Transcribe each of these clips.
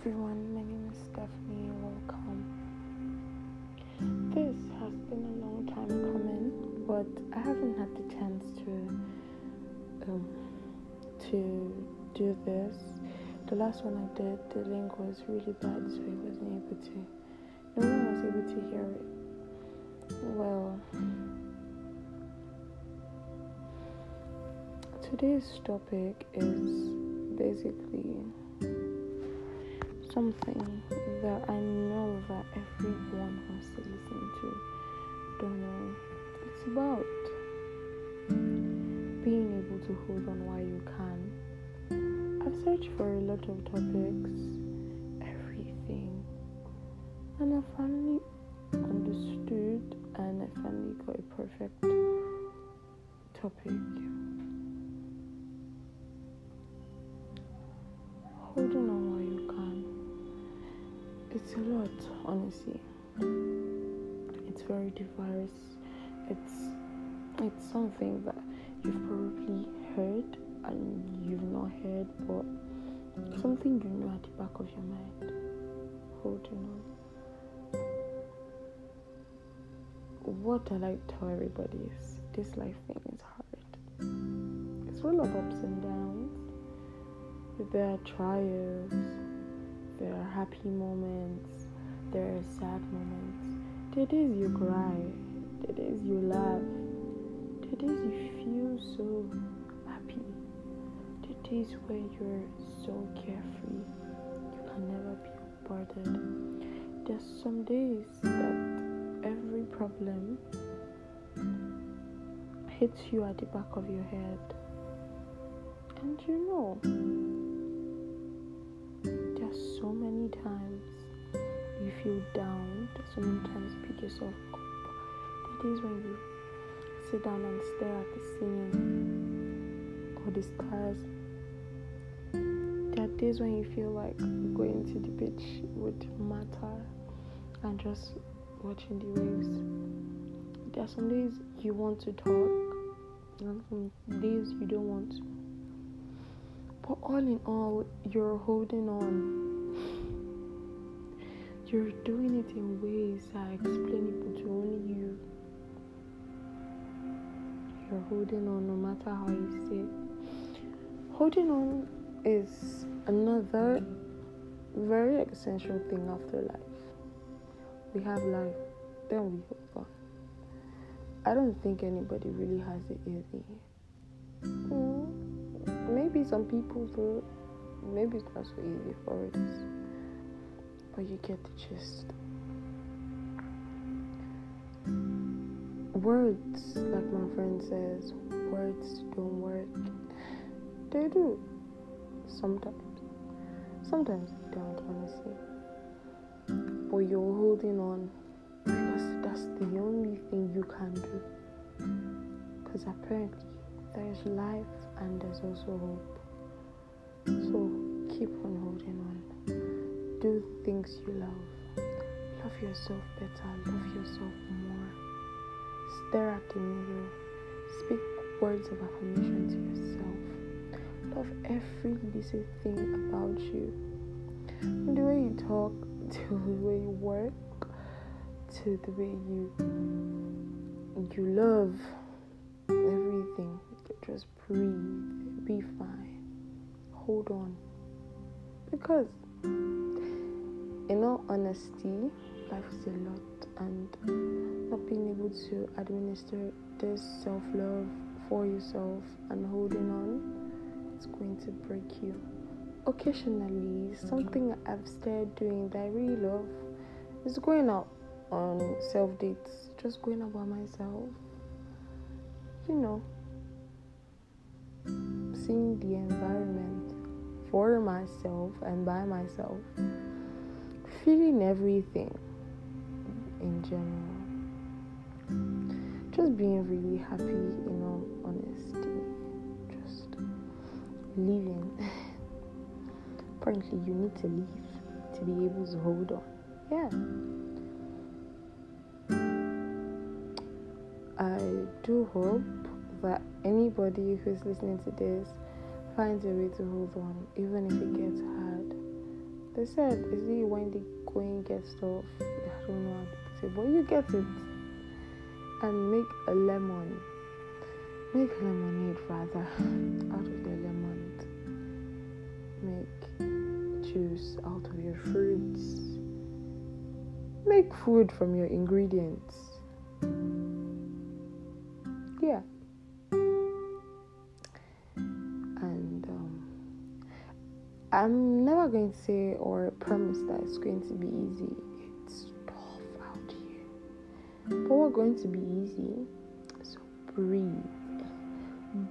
everyone, my name is Stephanie and welcome. This has been a long time coming, but I haven't had the chance to do this. The last one I did, the link was really bad, so it wasn't able to, no one was able to hear it. Well, today's topic is basically something that I know that everyone wants to listen to. Don't know. It's about being able to hold on while you can. I've searched for a lot of topics, everything, and I finally understood and I finally got a perfect topic. Holding on while you can. It's a lot, honestly. It's very diverse. It's something that you've probably heard and you've not heard, but something you know at the back of your mind. Holding on. What I like to tell everybody is this life thing is hard. It's full of ups and downs. There are trials, there are happy moments, there are sad moments, there are days you cry, there are days you laugh, there are days you feel so happy, there are days where you're so carefree, you can never be bothered. There's some days that every problem hits you at the back of your head, and you know, so many times you feel down, so many times you pick yourself up. There are days when you sit down and stare at the ceiling or the stars. There are days when you feel like going to the beach would matter and just watching the waves. There are some days you want to talk and some days you don't want to. But all in all, you're holding on. You're doing it in ways that are explainable to only you. You're holding on no matter how you say. Holding on is another very essential thing after life. We have life, then we hold on. I don't think anybody really has it easy. Maybe some people do. Maybe it's not so easy for others. But you get the gist. Words, like my friend says, words don't work. They do. Sometimes. Sometimes they don't, honestly. But you're holding on because that's the only thing you can do. Because apparently there is life and there's also hope. So keep on holding on. Do things you love. Love yourself better. Love yourself more. Stare at the mirror. Speak words of affirmation to yourself. Love every little thing about you. From the way you talk, to the way you work, to the way you love everything. Just breathe. Be fine. Hold on. Because in all honesty, life is a lot, and not being able to administer this self-love for yourself and holding on, it's going to break you. Occasionally, something I've started doing that I really love is going out on self-dates, just going out by myself, you know, seeing the environment for myself and by myself. Feeling everything in general, just being really happy in all honesty, just living. Apparently you need to live to be able to hold on. I do hope that anybody who's listening to this finds a way to hold on, even if it gets hard. They said, is it when the going gets tough? I don't know how to say, but you get it. And make a lemon. Make lemonade rather out of your lemons. Make juice out of your fruits. Make food from your ingredients. Yeah. I'm never going to say or promise that it's going to be easy. It's tough out here. But we're going to be easy. So breathe.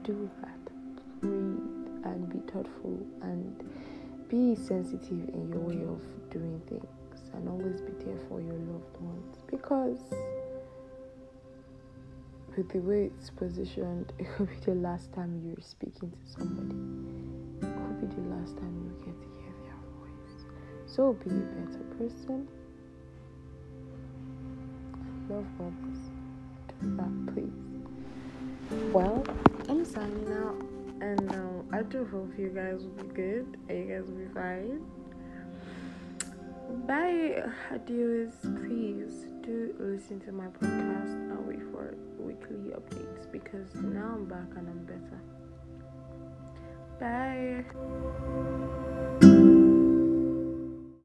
Do that. Breathe and be thoughtful and be sensitive in your way of doing things. And always be there for your loved ones. Because with the way it's positioned, it could be the last time you're speaking to somebody. The last time you get to hear their voice. So be a better person and love others. Do that, please. Well, I'm signing out, and I do hope you guys will be good and you guys will be fine. Bye. Adios. Please do listen to my podcast and wait for weekly updates, because now I'm back and I'm better. Bye.